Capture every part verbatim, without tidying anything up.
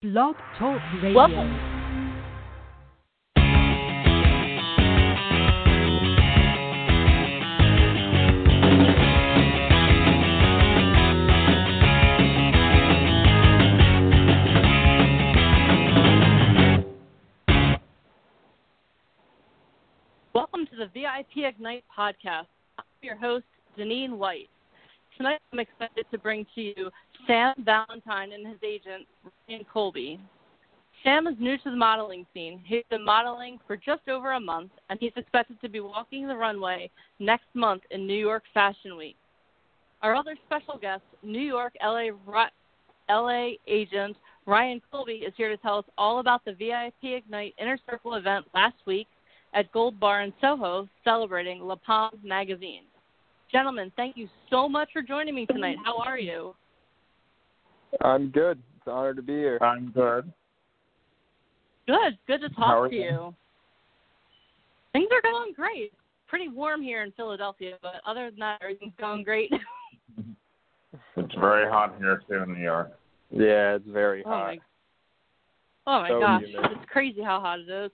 Blog Talk Radio. Welcome. Welcome to the V I P Ignite podcast. I'm your host, Janine White. Tonight I'm excited to bring to you Sam Valentine and his agent, Ryan Colby. Sam is new to the modeling scene. He's been modeling for just over a month, and he's expected to be walking the runway next month in New York Fashion Week. Our other special guest, New York L A, L A agent Ryan Colby, is here to tell us all about the V I P Ignite Inner Circle event last week at Gold Bar in Soho, celebrating La Palme Magazine. Gentlemen, thank you so much for joining me tonight. How are you? I'm good. It's an honor to be here. I'm good. Good. Good to talk to you. Things are going great. Pretty warm here in Philadelphia, but other than that, everything's going great. It's very hot here, too, in New York. Yeah, it's very oh hot. My, oh, my so gosh. Humid. It's crazy how hot it is.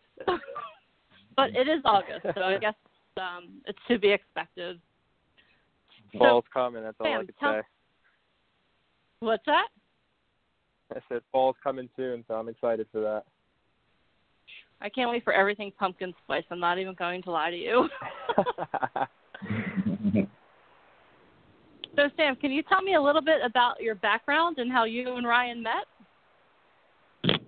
But it is August, so I guess um, it's to be expected. Fall's so, coming, that's all Sam, I can tell- say. What's that? I said fall's coming soon, so I'm excited for that. I can't wait for everything pumpkin spice. I'm not even going to lie to you. So, Sam, can you tell me a little bit about your background and how you and Ryan met?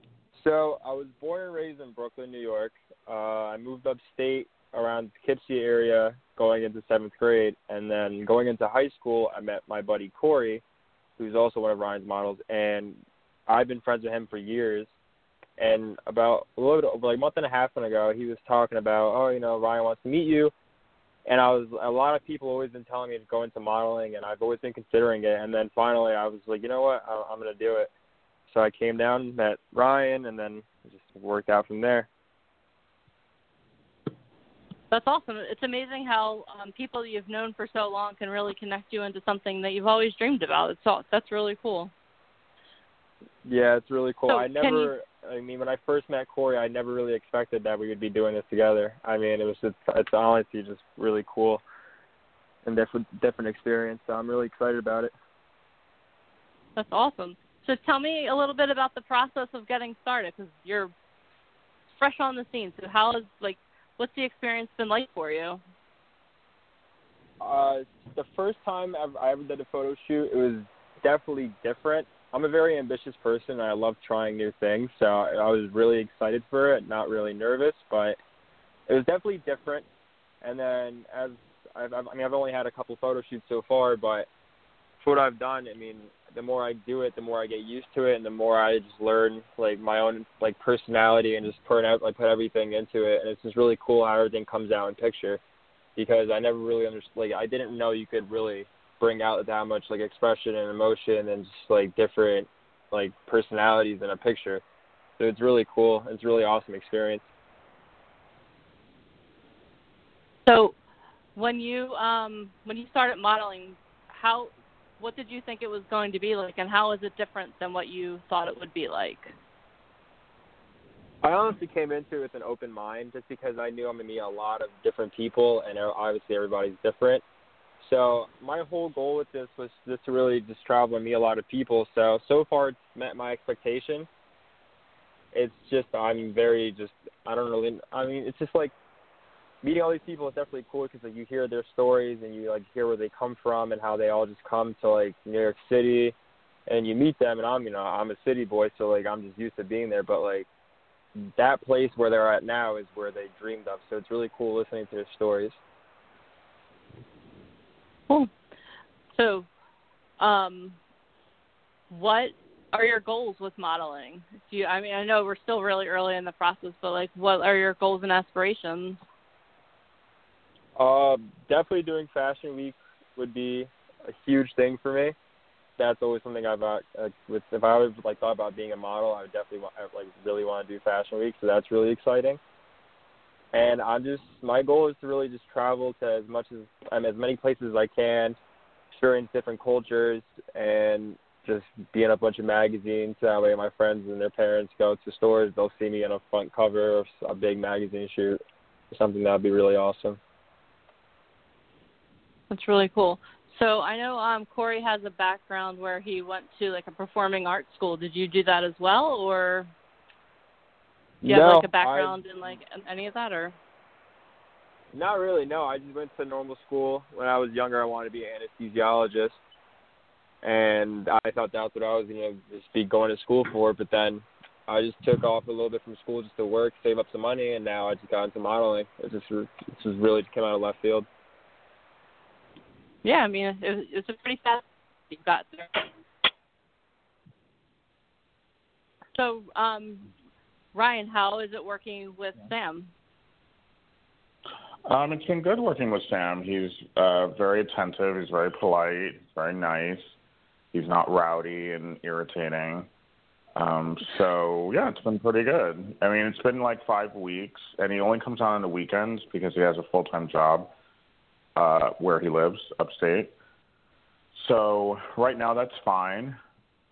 So I was born and raised in Brooklyn, New York. Uh, I moved upstate around the Poughkeepsie area going into seventh grade. And then going into high school, I met my buddy Corey, who's also one of Ryan's models, and I've been friends with him for years. And about a little over like a month and a half ago, he was talking about, oh, you know, Ryan wants to meet you. And I was, a lot of people always been telling me to go into modeling, and I've always been considering it. And then finally I was like, you know what, I, I'm going to do it. So I came down, met Ryan, and then it just worked out from there. That's awesome. It's amazing how um, people you've known for so long can really connect you into something that you've always dreamed about. It's all, that's really cool. Yeah, it's really cool. So I never, you... I mean, when I first met Corey, I never really expected that we would be doing this together. I mean, it was just, it's honestly just really cool and different, different experience. So I'm really excited about it. That's awesome. So tell me a little bit about the process of getting started, because you're fresh on the scene. So how is, like, what's the experience been like for you? Uh, the first time I've, I ever did a photo shoot, it was definitely different. I'm a very ambitious person, and I love trying new things, so I was really excited for it, not really nervous, but it was definitely different. And then, as I've, I've, I mean, I've only had a couple photo shoots so far, but for what I've done, I mean, the more I do it, the more I get used to it, and the more I just learn, like, my own, like, personality and just put out, like, put everything into it. And it's just really cool how everything comes out in picture, because I never really understood, like, I didn't know you could really bring out that much, like, expression and emotion and just, like, different, like, personalities in a picture. So it's really cool. It's a really awesome experience. So when you, um, when you started modeling, how... what did you think it was going to be like, and how is it different than what you thought it would be like? I honestly came into it with an open mind, just because I knew I'm going to meet a lot of different people, and obviously everybody's different. So my whole goal with this was just to really just travel and meet a lot of people. So, so far it's met my expectation. It's just, I'm very just, I don't really, I mean, it's just like, meeting all these people is definitely cool, because, like, you hear their stories and you, like, hear where they come from and how they all just come to, like, New York City, and you meet them. And I'm, you know, I'm a city boy, so, like, I'm just used to being there. But, like, that place where they're at now is where they dreamed of. So it's really cool listening to their stories. Cool. So um, what are your goals with modeling? Do you, I mean, I know we're still really early in the process, but, like, what are your goals and aspirations? Uh, definitely doing Fashion Week would be a huge thing for me. That's always something I've uh, with, if I would like thought about being a model, I would definitely want, like, really want to do Fashion Week. So that's really exciting. And I'm just, my goal is to really just travel to as much as, I mean, as many places as I can, experience different cultures, and just be in a bunch of magazines. That way my friends and their parents go to stores, they'll see me in a front cover of a big magazine shoot. Something that would be really awesome. That's really cool. So I know um, Corey has a background where he went to like a performing arts school. Did you do that as well, or do you no, have like a background I, in like any of that, or? Not really. No, I just went to normal school. When I was younger, I wanted to be an anesthesiologist, and I thought that's what I was going to just be going to school for. But then I just took off a little bit from school just to work, save up some money, and now I just got into modeling. It just it just really came out of left field. Yeah, I mean, it was, it was a pretty fast you got there. So, um, Ryan, how is it working with Sam? Um, it's been good working with Sam. He's uh, very attentive. He's very polite. Very nice. He's not rowdy and irritating. Um, so, yeah, it's been pretty good. I mean, it's been like five weeks, and he only comes on on the weekends because he has a full-time job. Uh, where he lives, upstate. So right now that's fine.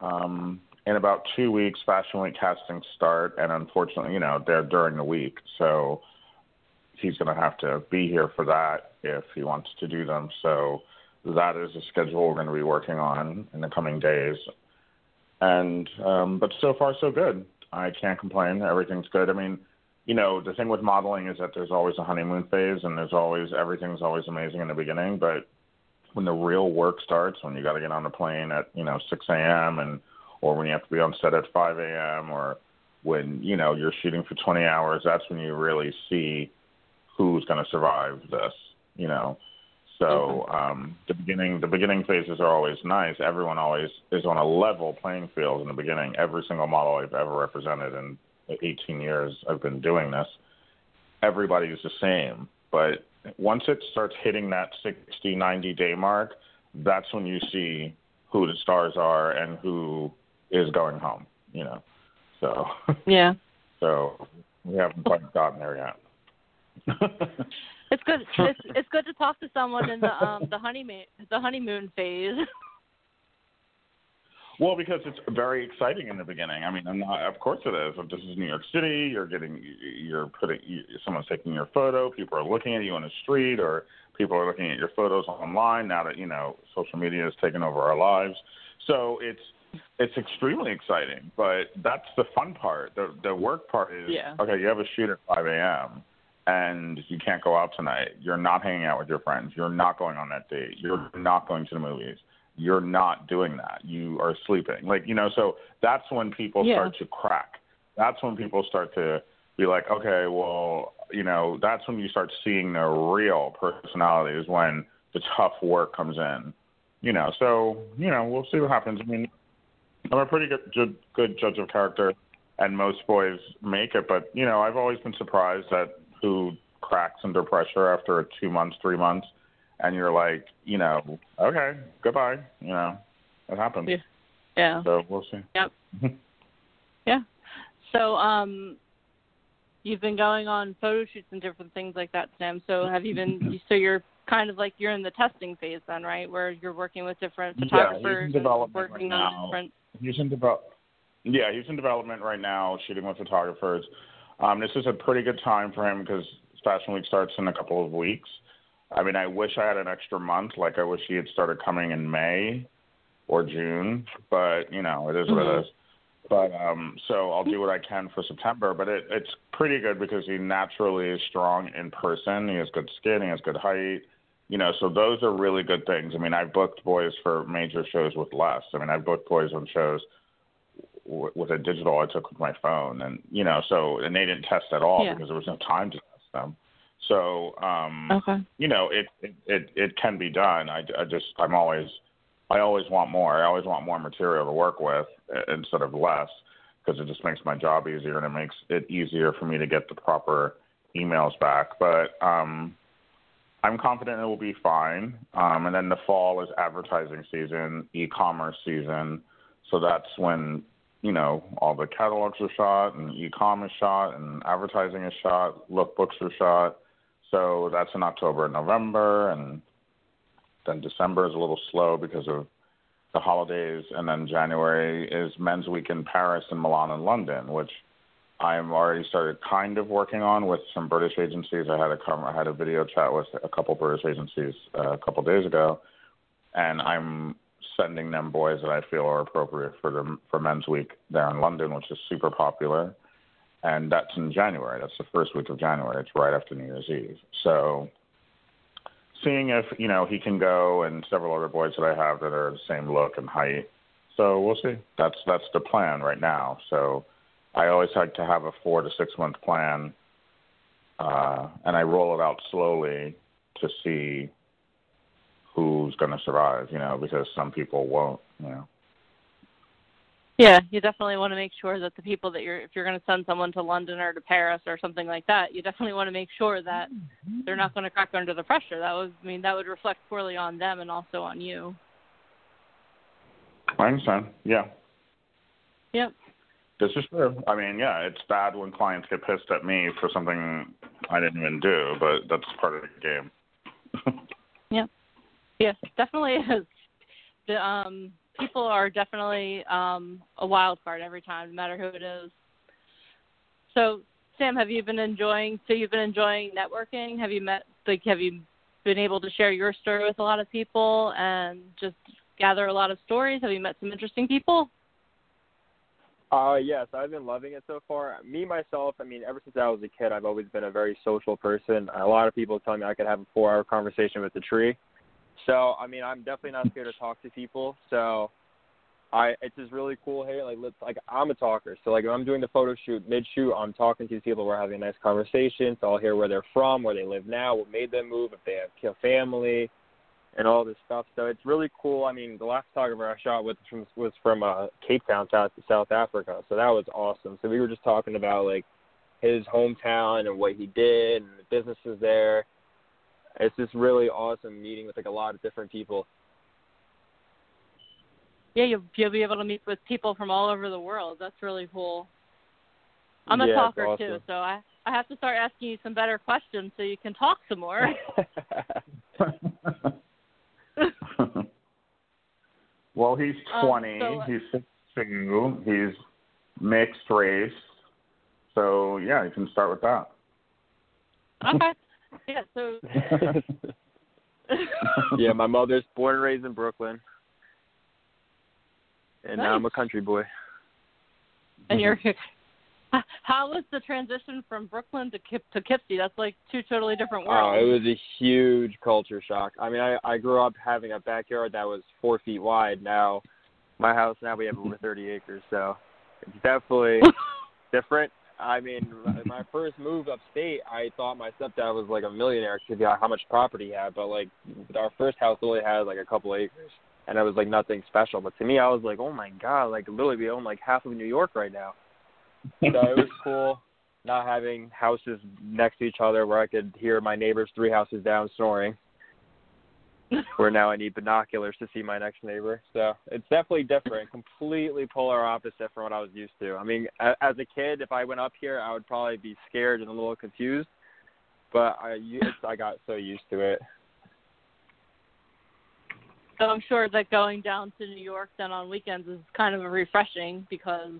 Um, in about two weeks, Fashion Week castings start, and unfortunately, you know, they're during the week. So he's going to have to be here for that if he wants to do them. So that is a schedule we're going to be working on in the coming days. And um, but so far, so good. I can't complain. Everything's good. I mean, you know, the thing with modeling is that there's always a honeymoon phase, and there's always everything's always amazing in the beginning. But when the real work starts, when you got to get on a plane at you know six a.m. and or when you have to be on set at five a.m. or when you know you're shooting for twenty hours, that's when you really see who's going to survive this. You know, so um, the beginning the beginning phases are always nice. Everyone always is on a level playing field in the beginning. Every single model I've ever represented and eighteen years I've been doing this, everybody's the same. But once it starts hitting that sixty, ninety-day mark, that's when you see who the stars are and who is going home, you know. So, yeah. So we haven't quite gotten there yet. It's good. It's, it's good to talk to someone in the um, the honeymoon the honeymoon phase. Well, because it's very exciting in the beginning. I mean, I'm not, of course it is. If this is New York City, you're getting, you're putting, someone's taking your photo. People are looking at you on the street, or people are looking at your photos online. Now that you know social media has taken over our lives, so it's it's extremely exciting. But that's the fun part. The the work part is yeah. Okay. You have a shoot at five a.m. and you can't go out tonight. You're not hanging out with your friends. You're not going on that date. You're not going to the movies. You're not doing that. You are sleeping. Like, you know, so that's when people yeah. start to crack. That's when people start to be like, okay, well, you know, that's when you start seeing the real personality is when the tough work comes in, you know? So, you know, we'll see what happens. I mean, I'm a pretty good, good, good judge of character, and most boys make it, but you know, I've always been surprised at who cracks under pressure after two months, three months. And you're like, you know, okay, goodbye. You know, it happens. Yeah. yeah. So we'll see. Yep. yeah. So um, you've been going on photo shoots and different things like that, Sam. So have you been, so you're kind of like, you're in the testing phase then, right? Where you're working with different photographers. Yeah, he's in development right now. Different... He's in de- yeah, he's in development right now, shooting with photographers. Um, this is a pretty good time for him because Fashion Week starts in a couple of weeks. I mean, I wish I had an extra month. Like, I wish he had started coming in May or June, but, you know, it is mm-hmm. what it is. But um, so I'll do what I can for September. But it, it's pretty good because he naturally is strong in person. He has good skin. He has good height. You know, so those are really good things. I mean, I've booked boys for major shows with less. I mean, I've booked boys on shows w- with a digital I took with my phone. And, you know, so, and they didn't test at all yeah. because there was no time to test them. So, um, okay. you know, it, it, it, it can be done. I, I just, I'm always, I always want more. I always want more material to work with instead of less because it just makes my job easier and it makes it easier for me to get the proper emails back. But um, I'm confident it will be fine. Um, and then the fall is advertising season, e-commerce season. So that's when, you know, all the catalogs are shot and e-commerce shot and advertising is shot, lookbooks are shot. So that's in October and November, and then December is a little slow because of the holidays, and then January is Men's Week in Paris and Milan and London, which I'm already started kind of working on with some British agencies. I had a I had a video chat with a couple British agencies uh, a couple days ago, and I'm sending them boys that I feel are appropriate for the, for Men's Week there in London, which is super popular. And that's in January. That's the first week of January. It's right after New Year's Eve. So seeing if, you know, he can go, and several other boys that I have that are the same look and height. So we'll see. That's that's the plan right now. So I always like to have a four to six month plan, uh, and I roll it out slowly to see who's going to survive, you know, because some people won't, you know. Yeah, you definitely want to make sure that the people that you're, if you're going to send someone to London or to Paris or something like that, you definitely want to make sure that they're not going to crack under the pressure. That was, I mean, that would reflect poorly on them and also on you. I understand. Yeah. Yep. This is true. I mean, yeah, it's bad when clients get pissed at me for something I didn't even do, but that's part of the game. Yep. Yes, definitely is. The, um, people are definitely um, a wild card every time, no matter who it is. So, Sam, have you been enjoying? So, you've been enjoying networking. Have you met? Like, have you been able to share your story with a lot of people and just gather a lot of stories? Have you met some interesting people? Uh, yes, I've been loving it so far. Me, myself, I mean, ever since I was a kid, I've always been a very social person. A lot of people tell me I could have a four-hour conversation with a tree. So, I mean, I'm definitely not scared to talk to people. So, I it's just really cool. Hey, like, let's, like, I'm a talker. So, like, if I'm doing the photo shoot, mid-shoot, I'm talking to these people. We're having a nice conversation. So, I'll hear where they're from, where they live now, what made them move, if they have family, and all this stuff. So, it's really cool. I mean, the last photographer I shot with was from, was from uh, Cape Town, South, South Africa. So, that was awesome. So, we were just talking about, like, his hometown and what he did and the businesses there. It's just really awesome meeting with, like, a lot of different people. Yeah, you'll, you'll be able to meet with people from all over the world. That's really cool. I'm a yeah, talker, awesome. too, so I, I have to start asking you some better questions so you can talk some more. Well, he's twenty. Um, so, he's sixteen. He's mixed race. So, yeah, you can start with that. Okay. Yeah, so yeah, my mother's born and raised in Brooklyn. And nice. Now I'm a country boy. And you're how was the transition from Brooklyn to Kip to Poughkeepsie? That's like two totally different worlds. Oh, it was a huge culture shock. I mean, I, I grew up having a backyard that was four feet wide. Now my house now we have over thirty acres, so it's definitely different. I mean, my first move upstate, I thought my stepdad was like a millionaire because of how much property he had. But, like, our first house only had, like, a couple acres, and it was, like, nothing special. But to me, I was like, oh, my God, like, literally we own, like, half of New York right now. So it was cool not having houses next to each other where I could hear my neighbors three houses down snoring, where now I need binoculars to see my next neighbor. So it's definitely different, completely polar opposite from what I was used to. I mean, as a kid, if I went up here, I would probably be scared and a little confused, but I, I got so used to it. So I'm sure that going down to New York then on weekends is kind of a refreshing because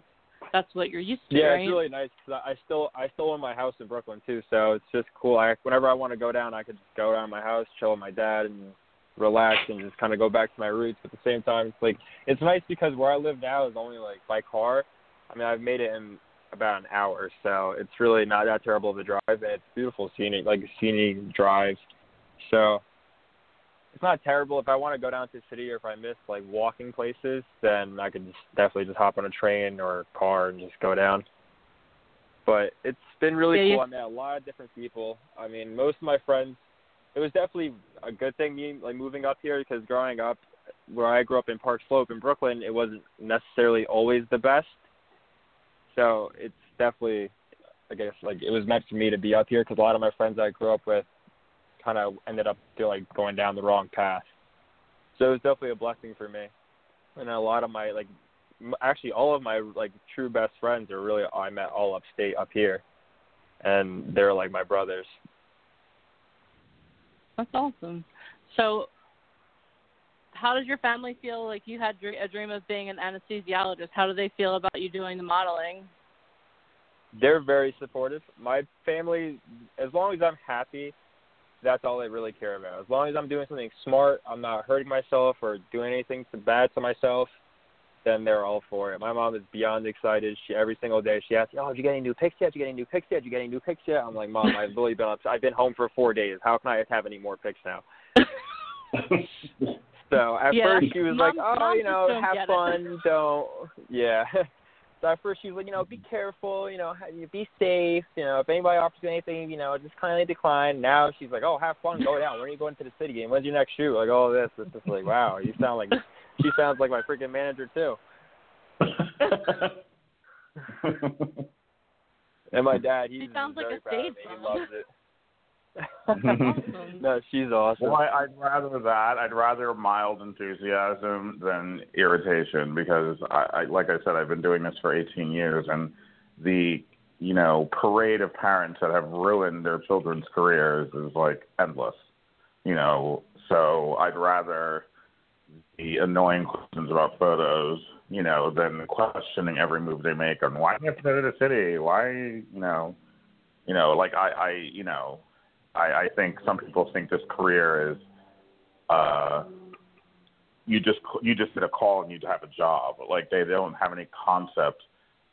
that's what you're used to, yeah, right? It's really nice. I still I still own my house in Brooklyn, too, so it's just cool. I, whenever I want to go down, I could just go down to my house, chill with my dad, and relax and just kind of go back to my roots. But at the same time, it's like it's nice because where I live now is only like by car. I mean, I've made it in about an hour, so it's really not that terrible of a drive. And it's beautiful scenic, like scenic drive. So it's not terrible. If I want to go down to the city or if I miss like walking places, then I could just definitely just hop on a train or a car and just go down. But it's been really yeah, cool. I met a lot of different people. I mean, most of my friends. It was definitely a good thing, me like moving up here, because growing up, where I grew up in Park Slope in Brooklyn, it wasn't necessarily always the best. So it's definitely, I guess, like it was meant for me to be up here because a lot of my friends I grew up with kind of ended up feel like going down the wrong path. So it was definitely a blessing for me. And a lot of my like, actually all of my like true best friends are really I met all upstate up here, and they're like my brothers. That's awesome. So how does your family feel? Like, you had a dream of being an anesthesiologist. How do they feel about you doing the modeling? They're very supportive. My family, as long as I'm happy, that's all they really care about. As long as I'm doing something smart, I'm not hurting myself or doing anything bad to myself, then they're all for it. My mom is beyond excited. She, every single day, she asks, oh, did you get any new pics yet? Did you get any new pics yet? Did you get any new pics yet? I'm like, Mom, I've literally been up, I've been home for four days. How can I have any more pics now? So at yeah. first she was mom, like, oh, you know, have fun. Don't, yeah. So at first she was like, you know, be careful, you know, be safe. You know, if anybody offers you anything, you know, just kindly decline. Now she's like, oh, have fun, go down. When are you going to the city? And when's your next shoot? Like, all this. It's just like, wow, you sound like, she sounds like my freaking manager, too. And my dad, he's sounds very like a proud of me. He loves it. Awesome. No, she's awesome. Well, I, I'd rather that. I'd rather mild enthusiasm than irritation, because, I, I, like I said, I've been doing this for eighteen years, and the, you know, parade of parents that have ruined their children's careers is, like, endless. You know, so I'd rather the annoying questions about photos, you know, than questioning every move they make on why do you have to go to the city? Why, you know, you know, like I, I you know, I, I think some people think this career is, uh, you just you just get a call and you have a job. Like, they, they don't have any concept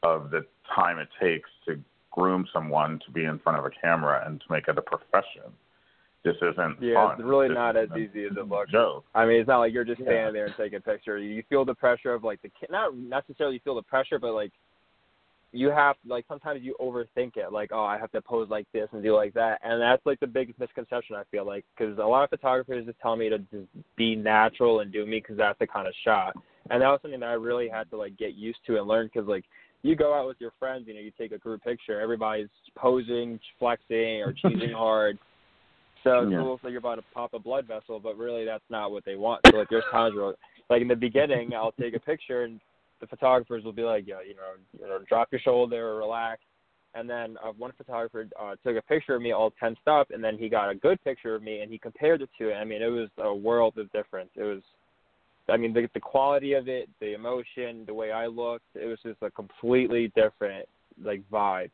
of the time it takes to groom someone to be in front of a camera and to make it a profession. This isn't yeah, fun. It's really this not as easy as it looks. Joke. I mean, it's not like you're just yeah. standing there and taking a picture. You feel the pressure of, like, the – not necessarily feel the pressure, but, like, you have – like, sometimes you overthink it. Like, oh, I have to pose like this and do like that. And that's, like, the biggest misconception, I feel like, because a lot of photographers just tell me to just be natural and do me because that's the kind of shot. And that was something that I really had to, like, get used to and learn, because, like, you go out with your friends, you know, you take a group picture. Everybody's posing, flexing, or cheesing hard. So it's yeah. a little like you're about to pop a blood vessel, but really that's not what they want. So, like, there's times where, like, in the beginning, I'll take a picture, and the photographers will be like, yeah, you know, you know, drop your shoulder or relax. And then uh, one photographer uh, took a picture of me all tensed up, and then he got a good picture of me, and he compared the two. I mean, it was a world of difference. It was, I mean, the, the quality of it, the emotion, the way I looked, it was just a completely different, like, vibe.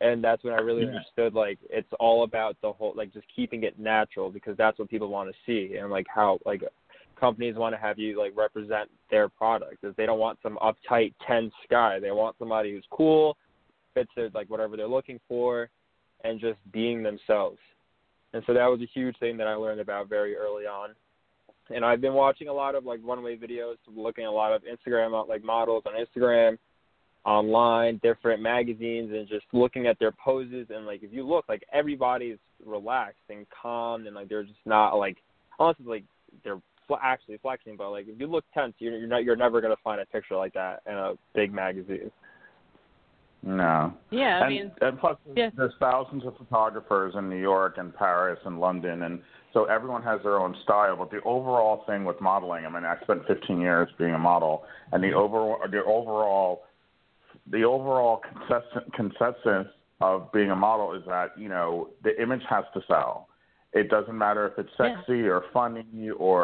And that's when I really yeah. understood, like, it's all about the whole, like, just keeping it natural, because that's what people want to see. And, like, how, like, companies want to have you, like, represent their product. Is they don't want some uptight, tense guy. They want somebody who's cool, fits their, like, whatever they're looking for, and just being themselves. And so that was a huge thing that I learned about very early on. And I've been watching a lot of, like, runway videos, looking at a lot of Instagram, like, models on Instagram, online, different magazines, and just looking at their poses. And, like, if you look, like, everybody's relaxed and calm, and, like, they're just not, like, unless it's, like, they're fl- actually flexing, but, like, if you look tense, you're you're, not, you're never going to find a picture like that in a big magazine. No. Yeah, I and, mean. And plus, yeah. there's thousands of photographers in New York and Paris and London, and so everyone has their own style. But the overall thing with modeling, I mean, I spent fifteen years being a model, and the overall, the overall The overall consistent, consensus of being a model is that, you know, the image has to sell. It doesn't matter if it's sexy yeah. or funny or,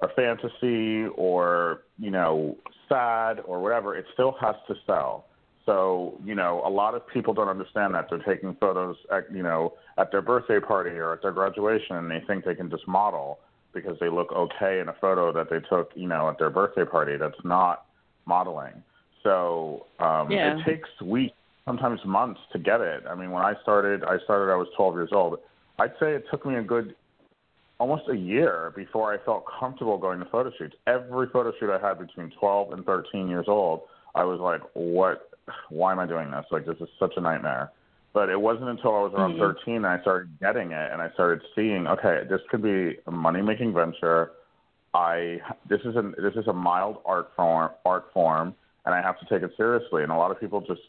or fantasy or, you know, sad or whatever. It still has to sell. So, you know, a lot of people don't understand that. They're taking photos at, you know, at their birthday party or at their graduation, and they think they can just model because they look okay in a photo that they took, you know, at their birthday party. That's not modeling. So um, yeah. it takes weeks, sometimes months to get it. I mean, when I started, I started, I was twelve years old. I'd say it took me a good, almost a year before I felt comfortable going to photo shoots. Every photo shoot I had between twelve and thirteen years old, I was like, what, why am I doing this? Like, this is such a nightmare. But it wasn't until I was around mm-hmm. thirteen and I started getting it, and I started seeing, okay, this could be a money-making venture. I, this is a, this is a mild art form, art form. And I have to take it seriously. And a lot of people just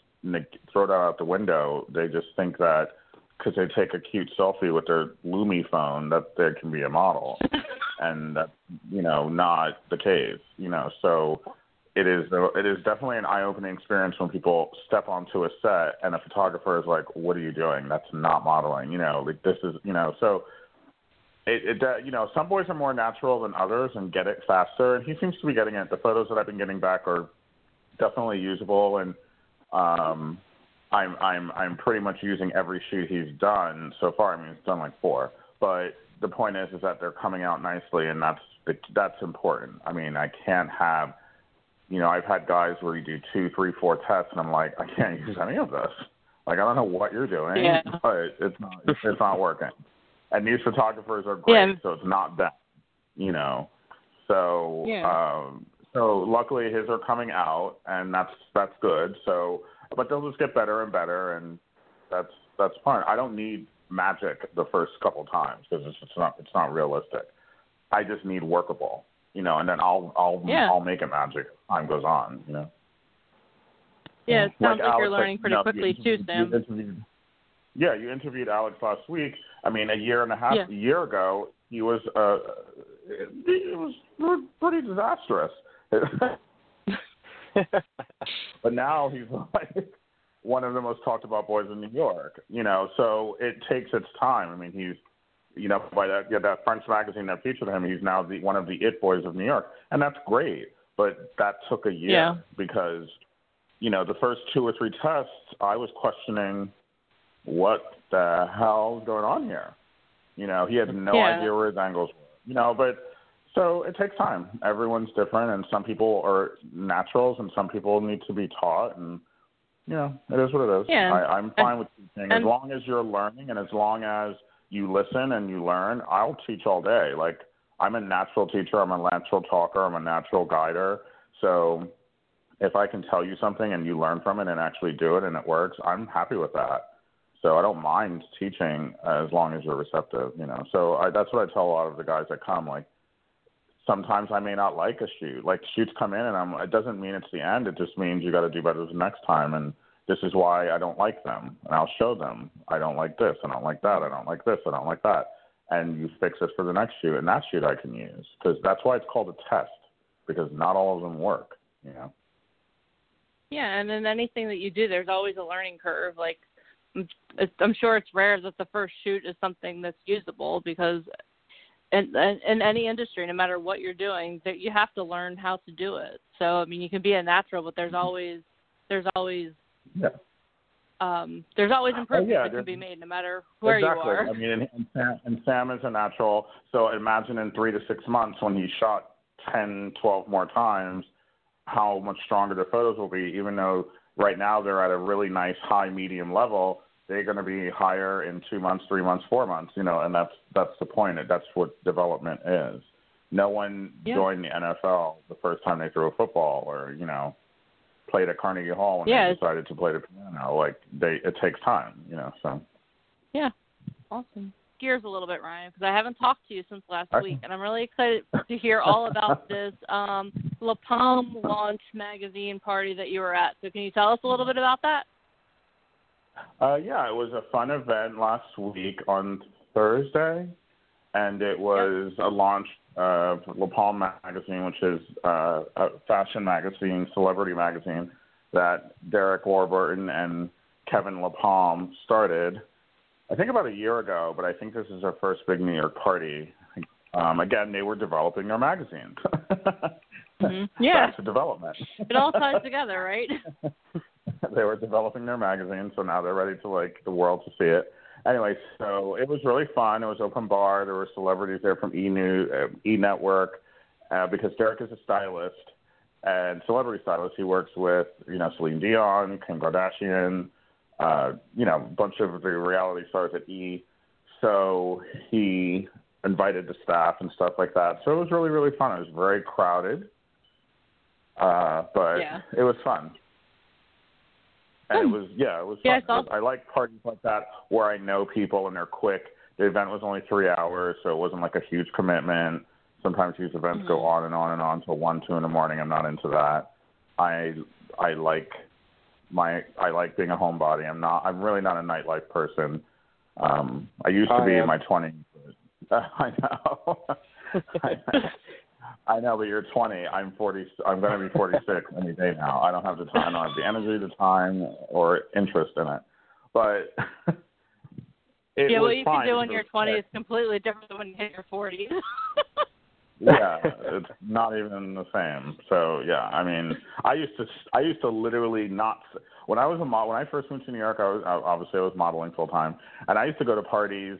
throw that out the window. They just think that because they take a cute selfie with their Lumi phone that they can be a model. And that's, you know, not the case. You know, so it is it is definitely an eye-opening experience when people step onto a set and a photographer is like, what are you doing? That's not modeling. You know, like this is, you know, so It, it, you know, some boys are more natural than others and get it faster, and he seems to be getting it. The photos that I've been getting back are definitely usable, and um, I'm I'm I'm pretty much using every shoot he's done so far. I mean, he's done like four, but the point is, is that they're coming out nicely, and that's that's important. I mean, I can't have, you know, I've had guys where you do two, three, four tests, and I'm like, I can't use any of this. Like, I don't know what you're doing, yeah. but it's not it's not working. And these photographers are great, yeah. so it's not them, you know. So, yeah. um, so luckily his are coming out, and that's that's good. So, but they'll just get better and better, and that's that's fine. I don't need magic the first couple times because it's, it's not it's not realistic. I just need workable, you know, and then I'll I'll yeah. I'll make it magic as time goes on, you know. Yeah, it sounds like, like you're learning pretty quickly too, Sam. Yeah, you interviewed Alex last week. I mean, a year and a half, yeah. a year ago, he was uh, it, it was pretty disastrous. But now he's like one of the most talked about boys in New York. You know, so it takes its time. I mean, he's you know by that yeah, that French magazine that featured him, he's now the one of the it boys of New York, and that's great. But that took a year yeah. because you know the first two or three tests, I was questioning. What the hell is going on here? You know, he had no yeah. idea where his angles were. You know, but so it takes time. Everyone's different, and some people are naturals, and some people need to be taught. And you know, it is what it is. Yeah. I, I'm fine and, with teaching as long as you're learning, and as long as you listen and you learn. I'll teach all day. Like I'm a natural teacher. I'm a natural talker. I'm a natural guider. So if I can tell you something and you learn from it and actually do it and it works, I'm happy with that. So I don't mind teaching as long as you're receptive, you know. So I, that's what I tell a lot of the guys that come. Like sometimes I may not like a shoot. Like shoots come in, and I'm. It doesn't mean it's the end. It just means you got to do better the next time. And this is why I don't like them. And I'll show them I don't like this. I don't like that. I don't like this. I don't like that. And you fix it for the next shoot. And that shoot I can use because that's why it's called a test because not all of them work, you know. Yeah, and in anything that you do, there's always a learning curve. Like. I'm sure it's rare that the first shoot is something that's usable because in, in, in any industry, no matter what you're doing, that you have to learn how to do it. So, I mean, you can be a natural, but there's always, there's always, yeah. um, there's always improvements oh, yeah, that can be made no matter where exactly. you are. I mean, and, and, and Sam is a natural. So imagine in three to six months when he shot ten, twelve more times, how much stronger the photos will be, even though right now they're at a really nice high medium level. They're going to be higher in two months, three months, four months, you know, and that's that's the point. That's what development is. No one yeah. joined the N F L the first time they threw a football or, you know, played at Carnegie Hall when yeah. they decided to play the piano. Like, they, it takes time, you know, so. Yeah, awesome. Gears a little bit, Ryan, because I haven't talked to you since last I, week, and I'm really excited to hear all about this um, La Palme launch magazine party that you were at. So can you tell us a little bit about that? Uh, yeah, it was a fun event last week on Thursday, and it was yep. a launch of La Palme Magazine, which is uh, a fashion magazine, celebrity magazine, that Derek Warburton and Kevin La Palme started, I think about a year ago, but I think this is our first big New York party. Um, again, they were developing their magazine. mm-hmm. Yeah. That's a development. It all ties together, right? They were developing their magazine, so now they're ready to, like, the world to see it. Anyway, so it was really fun. It was open bar. There were celebrities there from E! New, uh, E! Network uh, because Derek is a stylist and celebrity stylist. He works with, you know, Celine Dion, Kim Kardashian, uh, you know, a bunch of the reality stars at E! So he invited the staff and stuff like that. So it was really, really fun. It was very crowded, uh, but yeah. it was fun. And it was, yeah, it was fun. Yeah, I, it was, I like parties like that where I know people and they're quick. The event was only three hours, so it wasn't like a huge commitment. Sometimes these events mm-hmm. go on and on and on till one, two in the morning. I'm not into that. I I like my I like being a homebody. I'm not. I'm really not a nightlife person. Um, I used to I be am. in my twenties. But, uh, I know. I know. I know, but you're twenty. I'm forty. I'm going to be forty-six any day now. I don't have the time. I don't have the energy, the time, or interest in it. But It yeah, what you can do in your twenties is completely different than when you hit your forties. Yeah, it's not even the same. So yeah, I mean, I used to, I used to literally not. When I was a model, when I first moved to New York, I was obviously I was modeling full time, and I used to go to parties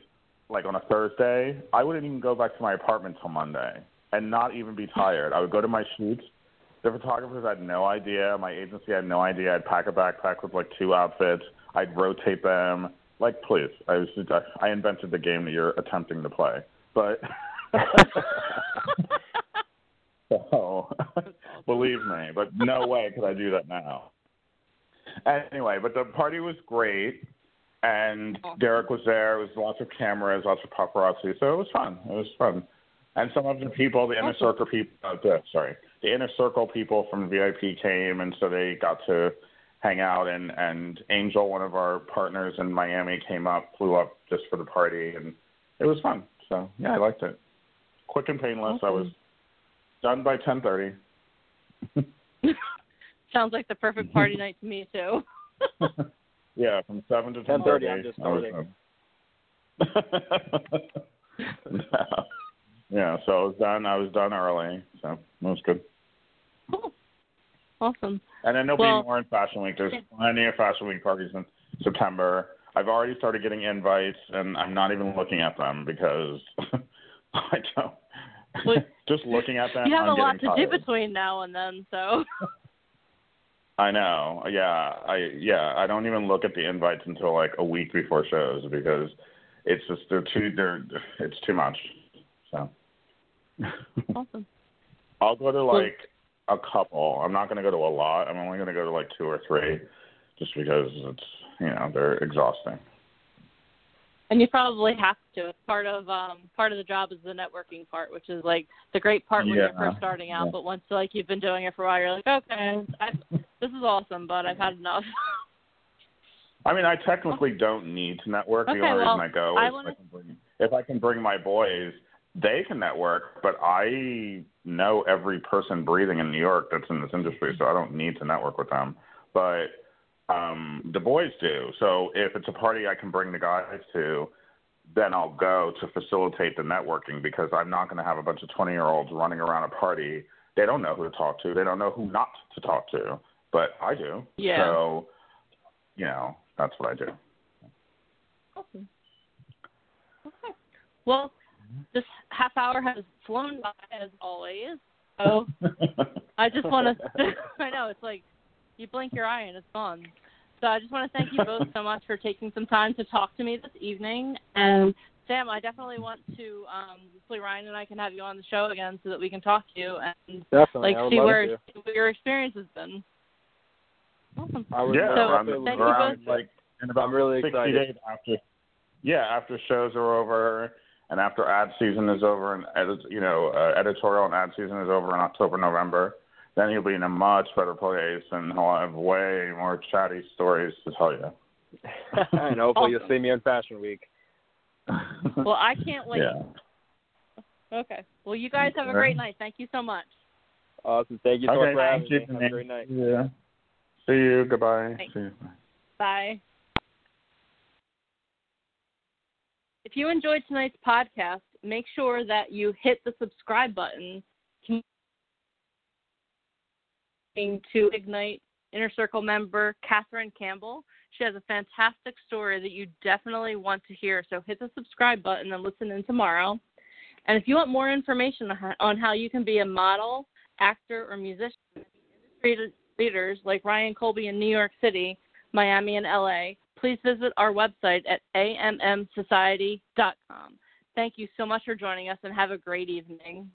like on a Thursday. I wouldn't even go back to my apartment till Monday, and not even be tired. I would go to my shoots. The photographers had no idea. My agency had no idea. I'd pack a backpack with like two outfits. I'd rotate them. Like, please, I was just, I invented the game that you're attempting to play, but so, believe me, but no way could I do that now. Anyway, but the party was great, and Derek was there. It was lots of cameras, lots of paparazzi, so it was fun. It was fun, and some of the people, the inner circle people, uh, sorry, the inner circle people from V I P came, and so they got to hang out, and, and Angel, one of our partners in Miami, came up, flew up just for the party, and it was fun. So, yeah, I liked it. Quick and painless. Awesome. I was done by ten thirty. Sounds like the perfect party night to me, too. Yeah, from seven to ten thirty. ten thirty, I'm just starting. Yeah, so I was done. I was done early, so it was good. Cool. Awesome. And then there'll well, be more in Fashion Week. There's plenty of Fashion Week parties in September. I've already started getting invites, and I'm not even looking at them because I don't. Well, just looking at them, you have I'm a lot to tired. do between now and then, so. I know. Yeah, I yeah. I don't even look at the invites until like a week before shows because it's just they're too they're it's too much. So. Awesome. I'll go to like. A couple. I'm not going to go to a lot. I'm only going to go to like two or three just because it's, you know, they're exhausting. And you probably have to. It's part of um, part of the job is the networking part, which is like the great part when yeah. you're first starting out. Yeah. But once like you've been doing it for a while, you're like, okay, I've, this is awesome, but I've had enough. I mean, I technically don't need to network. The okay, only well, reason I go is I wanna... if, I can bring, if I can bring my boys. They can network, but I know every person breathing in New York that's in this industry, so I don't need to network with them. But um, the boys do. So if it's a party I can bring the guys to, then I'll go to facilitate the networking because I'm not going to have a bunch of twenty-year-olds running around a party. They don't know who to talk to. They don't know who not to talk to, but I do. Yeah. So, you know, that's what I do. Awesome. Okay. Well, this half hour has flown by as always. So I just want to, I know it's like you blink your eye and it's gone. So I just want to thank you both so much for taking some time to talk to me this evening. And Sam, I definitely want to, um, hopefully Ryan and I can have you on the show again so that we can talk to you and definitely. like see where you. see what your experience has been. Awesome. I would yeah, so, I'm, thank around, you both. Like, in about I'm really excited. sixty days after, yeah, after shows are over. And after ad season is over, and edit, you know, uh, editorial and ad season is over in October, November, then you'll be in a much better place, and I'll have way more chatty stories to tell you. And hopefully awesome. You'll see me in Fashion Week. Well, I can't wait. Yeah. Okay. Well, you guys have a great night. Thank you so much. Awesome. Thank you so okay, much for having you me. Have a great night. Yeah. See you. Goodbye. Thanks. See you. Bye. If you enjoyed tonight's podcast, make sure that you hit the subscribe button to Ignite Inner Circle member Catherine Campbell. She has a fantastic story that you definitely want to hear, so hit the subscribe button and listen in tomorrow. And if you want more information on how you can be a model, actor, or musician, industry leaders like Ryan Colby in New York City, Miami, and L A, please visit our website at a m m society dot com. Thank you so much for joining us and have a great evening.